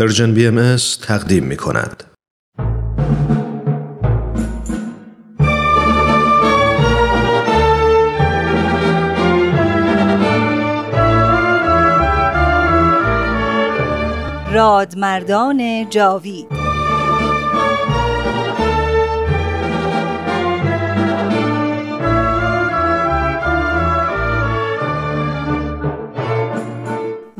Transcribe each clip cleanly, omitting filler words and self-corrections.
پرژن BMS تقدیم می کند. رادمردان جاوید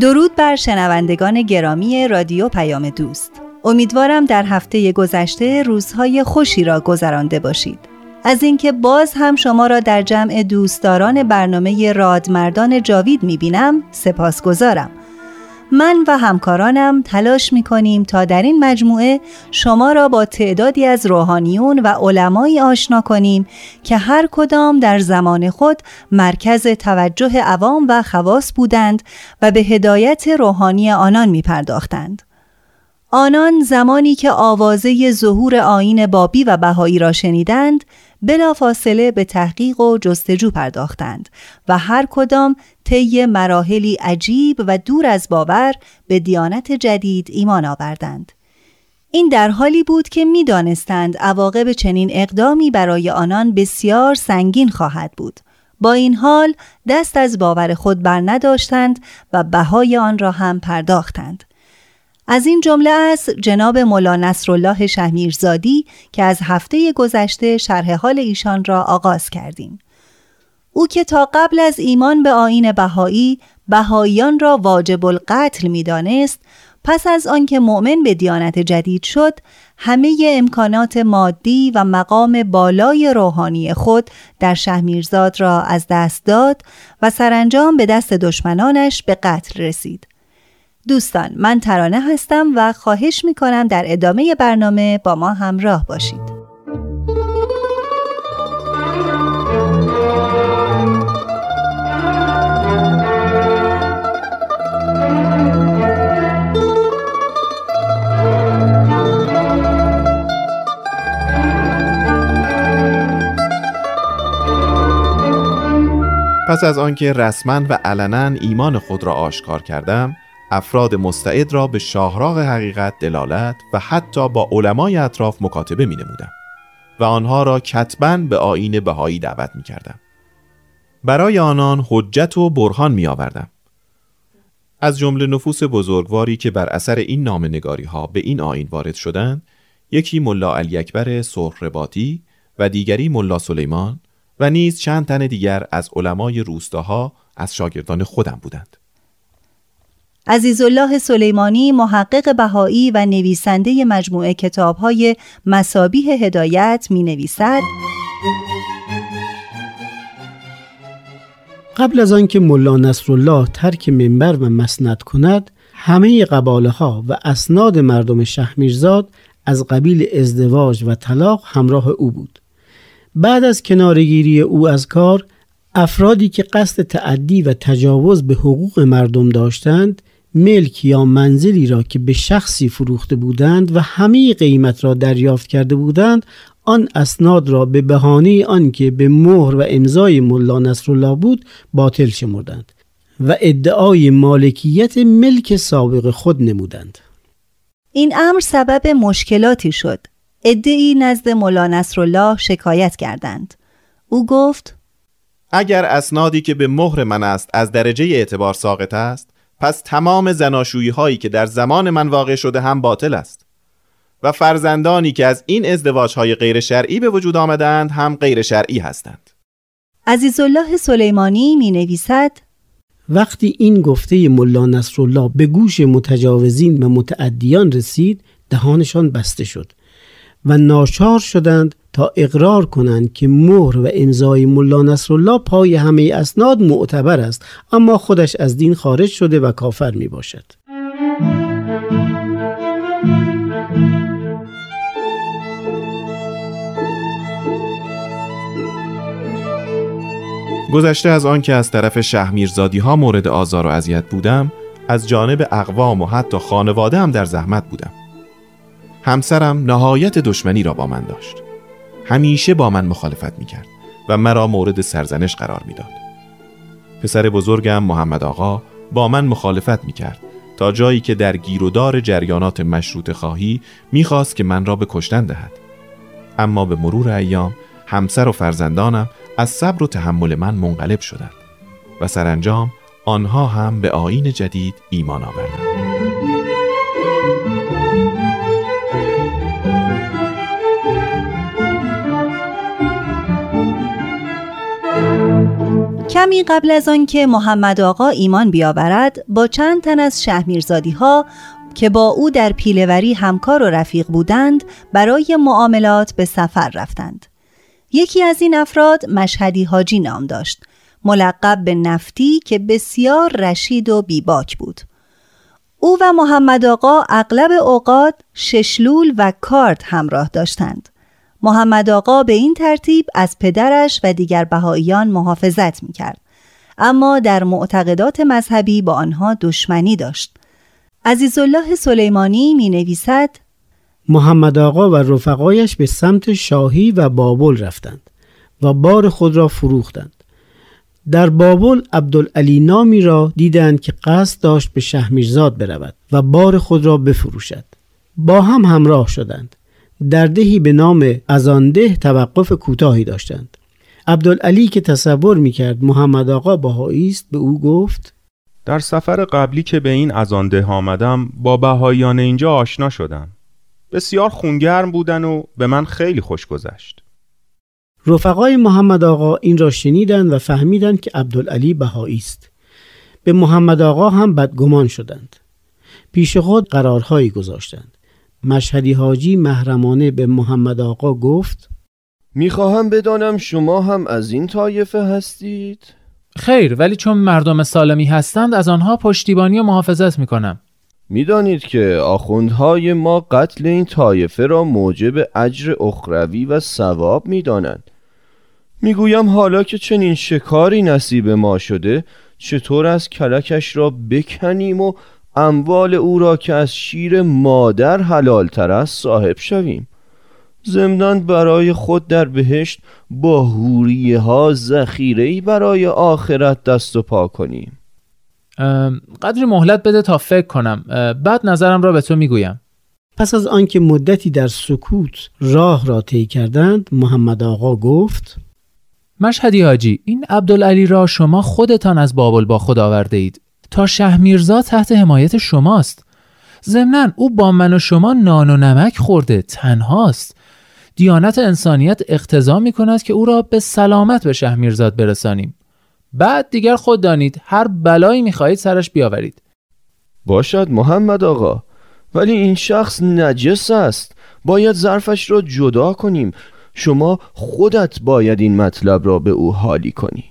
درود بر شنوندگان گرامی رادیو پیام دوست. امیدوارم در هفته گذشته روزهای خوشی را گذرانده باشید. از اینکه باز هم شما را در جمع دوستداران برنامه رادمردان جاوید می‌بینم سپاسگزارم. من و همکارانم تلاش می‌کنیم تا در این مجموعه شما را با تعدادی از روحانیون و علمای آشنا کنیم که هر کدام در زمان خود مرکز توجه عوام و خواص بودند و به هدایت روحانی آنان می‌پرداختند. آنان زمانی که آوازه ظهور آیین بابی و بهایی را شنیدند، بلافاصله به تحقیق و جستجو پرداختند و هر کدام طی مراحلی عجیب و دور از باور به دیانت جدید ایمان آوردند. این در حالی بود که می دانستند عواقب چنین اقدامی برای آنان بسیار سنگین خواهد بود. با این حال دست از باور خود بر نداشتند و بهای آن را هم پرداختند. از این جمله است جناب مولا نصرالله شهمیرزادی که از هفته گذشته شرح حال ایشان را آغاز کردیم. او که تا قبل از ایمان به آیین بهایی بهاییان را واجب القتل می دانست، پس از آنکه مؤمن به دیانت جدید شد، همه امکانات مادی و مقام بالای روحانی خود در شهمیرزاد را از دست داد و سرانجام به دست دشمنانش به قتل رسید. دوستان، من ترانه هستم و خواهش میکنم در ادامه برنامه با ما همراه باشید. پس از آنکه رسما و علنا ایمان خود را آشکار کردم، افراد مستعد را به شاهراغ حقیقت دلالت و حتی با علمای اطراف مکاتبه می نمودم و آنها را کتباً به آیین بهایی دعوت می کردم. برای آنان حجت و برهان می آوردم. از جمله نفوس بزرگواری که بر اثر این نامنگاری ها به این آیین وارد شدند، یکی ملا علی اکبر سهرباتی و دیگری ملا سلیمان و نیز چند تن دیگر از علمای روستاها از شاگردان خودم بودند. عزیز الله سلیمانی، محقق بهایی و نویسنده مجموعه کتاب‌های مسابیح هدایت، می‌نویسد: قبل از آنکه ملا نصرالله ترک منبر و مسند کند، همه قباله‌ها و اسناد مردم شهمیرزاد از قبیل ازدواج و طلاق همراه او بود. بعد از کناره‌گیری او از کار، افرادی که قصد تعدی و تجاوز به حقوق مردم داشتند، ملک یا منزلی را که به شخصی فروخته بودند و همه قیمت را دریافت کرده بودند، آن اسناد را به بهانه آن که به مهر و امضای ملا نصرالله بود باطل شمردند و ادعای مالکیت ملک سابق خود نمودند. این امر سبب مشکلاتی شد. عده‌ای نزد ملا نصرالله شکایت کردند. او گفت: اگر اسنادی که به مهر من است از درجه اعتبار ساقط است، پس تمام زناشویی هایی که در زمان من واقع شده هم باطل است. و فرزندانی که از این ازدواج‌های غیر شرعی به وجود آمدند هم غیر شرعی هستند. عزیز الله سلیمانی می نویسد: وقتی این گفته ملا نصرالله به گوش متجاوزین و متعدیان رسید، دهانشان بسته شد و ناچار شدند تا اقرار کنند که مهر و امضای ملا نصرالله پای همه اسناد معتبر است، اما خودش از دین خارج شده و کافر می باشد. گذشته از آن که از طرف شهمیرزادی ها مورد آزار و اذیت بودم، از جانب اقوام و حتی خانواده هم در زحمت بودم. همسرم نهایت دشمنی را با من داشت. همیشه با من مخالفت میکرد و مرا مورد سرزنش قرار میداد. پسر بزرگم محمد آقا با من مخالفت میکرد تا جایی که در گیرودار جریانات مشروطه خواهی میخواست که من را به کشتن دهد. اما به مرور ایام همسر و فرزندانم از صبر و تحمل من منقلب شدند و سرانجام آنها هم به آیین جدید ایمان آوردند. کمی قبل از آن که محمد آقا ایمان بیاورد، با چند تن از شهمیرزادی ها که با او در پیله‌وری همکار و رفیق بودند برای معاملات به سفر رفتند. یکی از این افراد مشهدی حاجی نام داشت، ملقب به نفتی، که بسیار رشید و بیباک بود. او و محمد آقا اغلب اوقات ششلول و کارد همراه داشتند. محمد آقا به این ترتیب از پدرش و دیگر بهائیان محافظت می‌کرد، اما در معتقدات مذهبی با آنها دشمنی داشت. عزیز الله سلیمانی می‌نویسد: محمد آقا و رفقایش به سمت شاهی و بابل رفتند و بار خود را فروختند. در بابل عبدالعلی نامی را دیدند که قصد داشت به شهمیرزاد برود و بار خود را بفروشد. با هم همراه شدند. در دهی به نام ازانده توقف کوتاهی داشتند. عبدالعلی که تصور میکرد محمد آقا بهایی است، به او گفت: در سفر قبلی که به این ازانده آمدم با بهاییان اینجا آشنا شدم. بسیار خونگرم بودن و به من خیلی خوش گذشت. رفقای محمد آقا این را شنیدند و فهمیدند که عبدالعلی بهایی است. به محمد آقا هم بدگمان شدند. پیش خود قرارهایی گذاشتند. مشهدی حاجی محرمانه به محمد آقا گفت: میخواهم بدانم شما هم از این طایفه هستید؟ خیر، ولی چون مردم سالمی هستند از آنها پشتیبانی و محافظت میکنم. میدانید که آخوندهای ما قتل این طایفه را موجب اجر اخروی و ثواب میدانند. میگویم حالا که چنین شکاری نصیب ما شده، چطور از کلکش را بکنیم و اموال او را که از شیر مادر حلال تر است صاحب شویم، ضمناً برای خود در بهشت با حوریه ها ذخیره‌ای برای آخرت دست و پا کنیم. قدری مهلت بده تا فکر کنم، بعد نظرم را به تو میگویم. پس از آنکه مدتی در سکوت راه را طی کردند، محمد آقا گفت: مشهدی حاجی، این عبدالعلی را شما خودتان از بابل با خود آورده اید تا شهمیرزاد تحت حمایت شماست. ضمناً او با من و شما نان و نمک خورده، تنهاست. دیانت انسانیت اقتضا می‌کند که او را به سلامت به شهمیرزاد برسانیم. بعد دیگر خود دانید، هر بلایی می‌خواهید سرش بیاورید. باشد محمد آقا، ولی این شخص نجس است. باید ظرفش را جدا کنیم. شما خودت باید این مطلب را به او حالی کنی.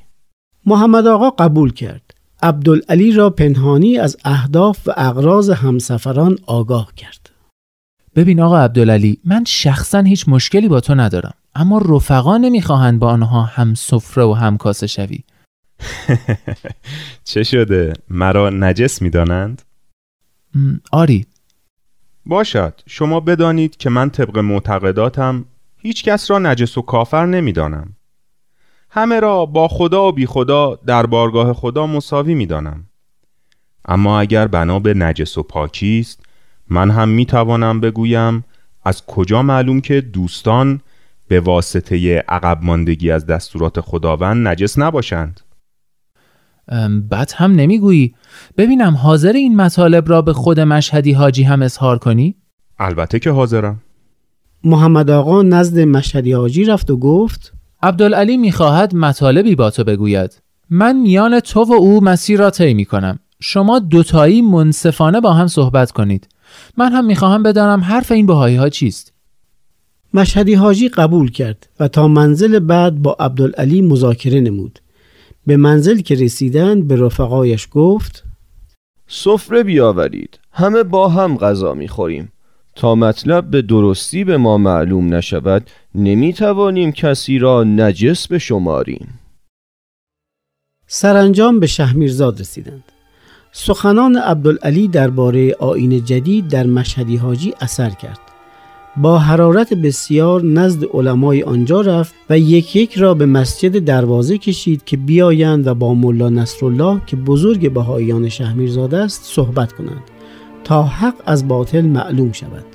محمد آقا قبول کرد. عبدالعلی را پنهانی از اهداف و اغراض همسفران آگاه کرد. ببین آقا عبدالعلی، من شخصا هیچ مشکلی با تو ندارم، اما رفقا نمیخواهند با آنها هم سفره و هم کاسه شوی. چه شده؟ مرا نجس میدانند؟ آری. باشد، شما بدانید که من طبق معتقداتم هیچ کس را نجس و کافر نمیدانم. همه را با خدا و بی خدا در بارگاه خدا مساوی می دانم. اما اگر بنا به نجس و پاکی است، من هم می توانم بگویم از کجا معلوم که دوستان به واسطه عقب ماندگی از دستورات خداوند نجس نباشند؟ بد هم نمی گویی. ببینم حاضر این مطالب را به خود مشهدی حاجی هم اظهار کنی؟ البته که حاضرم. محمد آقا نزد مشهدی حاجی رفت و گفت عبدالعلی میخواهد مطالبی با تو بگوید. من میان تو و او مسیر را طی میکنم. شما دوتایی منصفانه با هم صحبت کنید. من هم میخواهم بدانم حرف این بهایی ها چیست. مشهدی حاجی قبول کرد و تا منزل بعد با عبدالعلی مذاکره نمود. به منزل که رسیدند به رفقایش گفت سفره بیاورید، همه با هم غذا میخوریم. تا مطلب به درستی به ما معلوم نشود نمیتوانیم کسی را نجس به شماریم. سرانجام به شهمیرزاد رسیدند. سخنان عبدالعلی درباره آیین جدید در مشهدی حاجی اثر کرد. با حرارت بسیار نزد علمای آنجا رفت و یک یک را به مسجد دروازه کشید که بیایند و با ملا نصرالله که بزرگ بهائیان شهمیرزاد است صحبت کنند تا حق از باطل معلوم شود.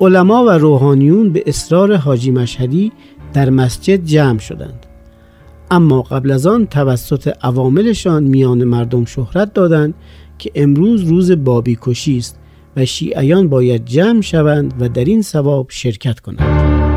علما و روحانیون به اصرار حاجی مشهدی در مسجد جمع شدند، اما قبل از آن توسط عواملشان میان مردم شهرت دادند که امروز روز بابی کشی است و شیعیان باید جمع شوند و در این ثواب شرکت کنند.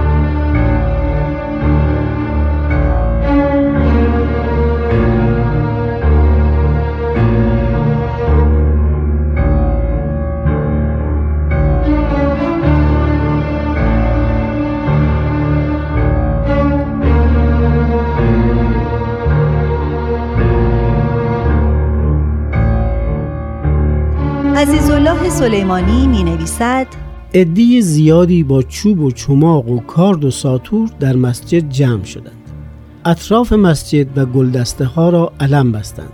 عزیز الله سلیمانی می نویسد عده زیادی با چوب و چماق و کارد و ساتور در مسجد جمع شدند. اطراف مسجد و گلدسته ها را علم بستند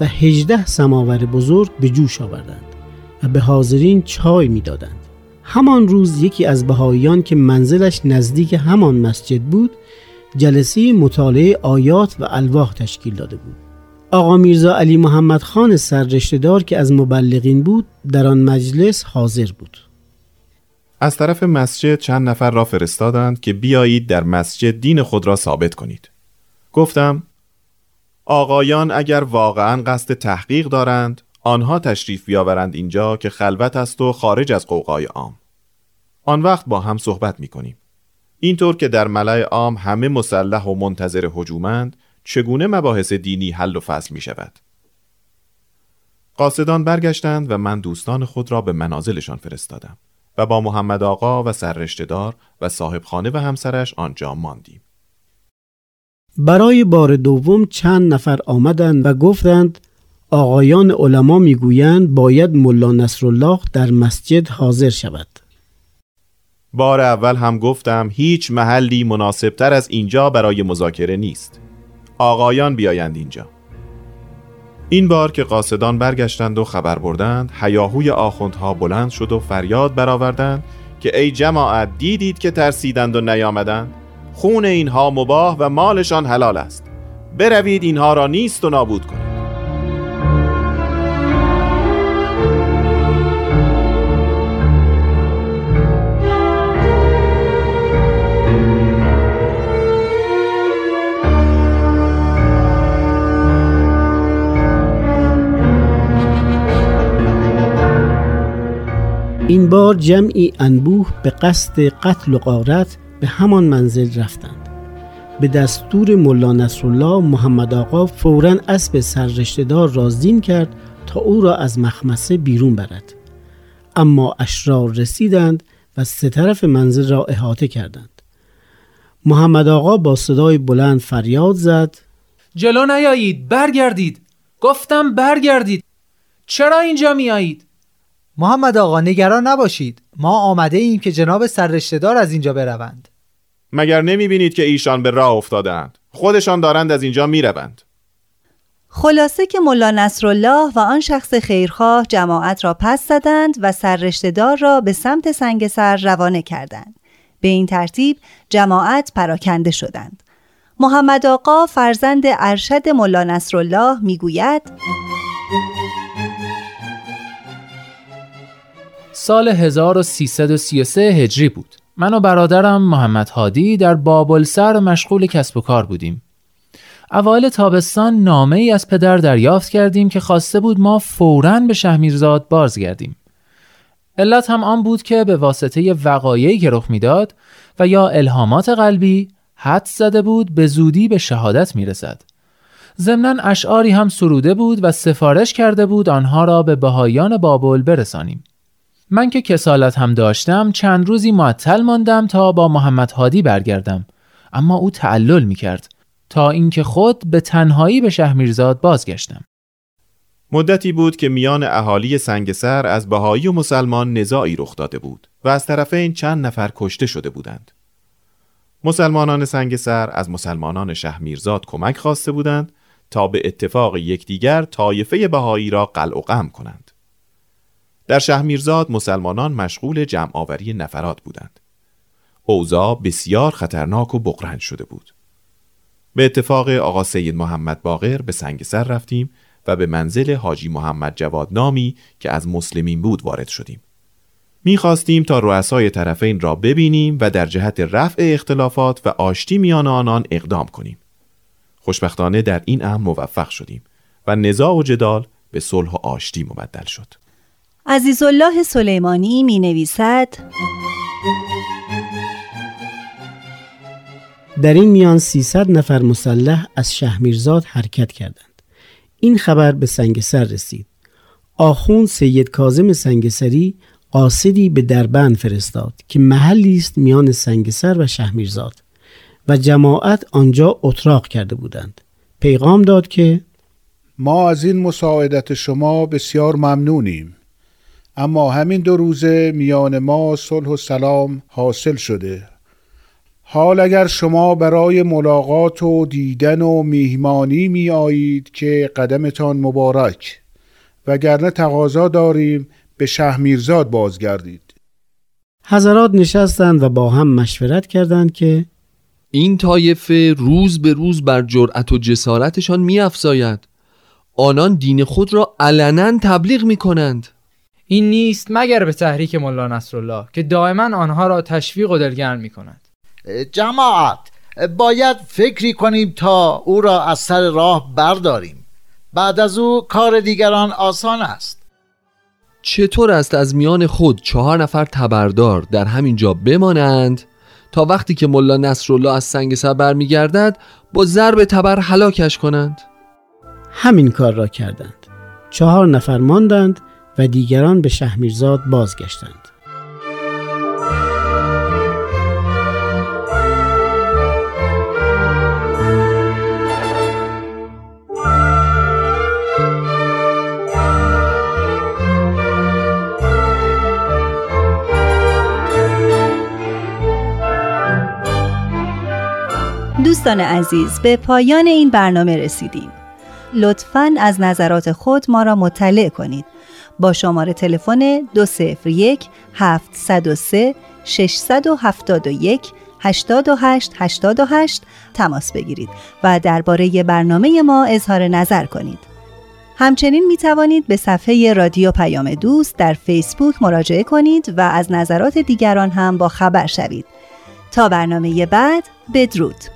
و 18 سماور بزرگ به جوش آوردند و به حاضرین چای می دادند. همان روز یکی از بهائیان که منزلش نزدیک همان مسجد بود جلسه مطالعه آیات و الواح تشکیل داده بود. آقا میرزا علی محمد خان سررشته‌دار که از مبلغین بود در آن مجلس حاضر بود. از طرف مسجد چند نفر را فرستادند که بیایید در مسجد دین خود را ثابت کنید. گفتم آقایان اگر واقعاً قصد تحقیق دارند آنها تشریف بیاورند اینجا که خلوت است و خارج از قوقای عام. آن وقت با هم صحبت می‌کنیم. اینطور که در ملأ عام همه مسلح و منتظر هجومند چگونه مباحث دینی حل و فصل می شود؟ قاصدان برگشتند و من دوستان خود را به منازلشان فرستادم و با محمد آقا و سررشته‌دار و صاحب خانه و همسرش آنجا ماندیم. برای بار دوم چند نفر آمدند و گفتند آقایان علما می گویند باید ملا نصرالله در مسجد حاضر شود. بار اول هم گفتم هیچ محلی مناسبتر از اینجا برای مذاکره نیست. آقایان بیایند اینجا. این بار که قاصدان برگشتند و خبر بردند هیاهوی آخوندها بلند شد و فریاد برآوردند که ای جماعت دیدید که ترسیدند و نیامدند؟ خون اینها مباح و مالشان حلال است. بروید اینها را نیست و نابود کنید. این بار جمعی انبوه به قصد قتل و غارت به همان منزل رفتند. به دستور ملا نصرالله محمد آقا فوراً اسب سررشته‌دار را زین کرد تا او را از مخمصه بیرون برد. اما اشرار رسیدند و سه طرف منزل را احاطه کردند. محمد آقا با صدای بلند فریاد زد جلو نیایید، برگردید. گفتم برگردید. چرا اینجا میایید؟ محمد آقا نگران نباشید، ما آمده ایم که جناب سررشته‌دار از اینجا بروند. مگر نمیبینید که ایشان به راه افتادند، خودشان دارند از اینجا میروند. خلاصه که ملا نصرالله و آن شخص خیرخواه جماعت را پس زدند و سررشته‌دار را به سمت سنگسر روانه کردند. به این ترتیب جماعت پراکنده شدند. محمد آقا فرزند ارشد ملا نصرالله میگوید سال 1333 هجری بود. من و برادرم محمد هادی در بابلسر مشغول کسب و کار بودیم. اوایل تابستان نامه ای از پدر دریافت کردیم که خواسته بود ما فوراً به شهمیرزاد بازگردیم. علت هم آن بود که به واسطه وقایعی که رخ میداد و یا الهامات قلبی حدس زده بود به زودی به شهادت میرسد. ضمناً اشعاری هم سروده بود و سفارش کرده بود آنها را به بهایان بابل برسانیم. من که کسالت هم داشتم چند روزی معطل ماندم تا با محمد هادی برگردم، اما او تعلل میکرد تا اینکه خود به تنهایی به شهمیرزاد بازگشتم. مدتی بود که میان اهالی سنگسر از بهایی و مسلمان نزاعی رخ داده بود و از طرفین چند نفر کشته شده بودند. مسلمانان سنگسر از مسلمانان شهمیرزاد کمک خواسته بودند تا به اتفاق یکدیگر طایفه بهایی را قلع و قمع کنند. در شهمیرزاد مسلمانان مشغول جمع آوری نفرات بودند. اوضاع بسیار خطرناک و بحران شده بود. به اتفاق آقا سید محمد باقر به سنگسر رفتیم و به منزل حاجی محمد جواد نامی که از مسلمین بود وارد شدیم. می‌خواستیم تا رؤسای طرفین را ببینیم و در جهت رفع اختلافات و آشتی میان آنان اقدام کنیم. خوشبختانه در این امر موفق شدیم و نزاع و جدال به صلح و آشتی مبدل شد. عزیز الله سلیمانی می‌نویسد: در این میان 300 نفر مسلح از شهمیرزاد حرکت کردند. این خبر به سنگسر رسید. آخوند سید کاظم سنگسری قاصدی به دربند فرستاد که محلی است میان سنگسر و شهمیرزاد و جماعت آنجا اتراق کرده بودند. پیغام داد که ما از این مساعدت شما بسیار ممنونیم، اما همین دو روزه میان ما صلح و سلام حاصل شده. حال اگر شما برای ملاقات و دیدن و میهمانی می آیید که قدمتان مبارک، وگرنه تقاضا داریم به شهمیرزاد بازگردید. حضرات نشستند و با هم مشورت کردند که این طایفه روز به روز بر جرأت و جسارتشان می‌افزاید. آنان دین خود را علنا تبلیغ می‌کنند. این نیست مگر به تحریک ملا نصرالله که دائما آنها را تشویق و دلگرم می‌کند. جماعت باید فکری کنیم تا او را از سر راه برداریم. بعد از او کار دیگران آسان است. چطور است از میان خود 4 نفر تبردار در همین جا بمانند تا وقتی که ملا نصرالله از سنگسر برمیگردد با ضرب تبر هلاکش کنند؟ همین کار را کردند. 4 نفر ماندند و دیگران به شهمیرزاد بازگشتند. دوستان عزیز، به پایان این برنامه رسیدیم. لطفاً از نظرات خود ما را مطلع کنید با شماره تلفن 201-703-671-8888 تماس بگیرید و درباره برنامه ما اظهار نظر کنید. همچنین می توانید به صفحه رادیو پیام دوست در فیسبوک مراجعه کنید و از نظرات دیگران هم با خبر شوید. تا برنامه بعد، بدرود.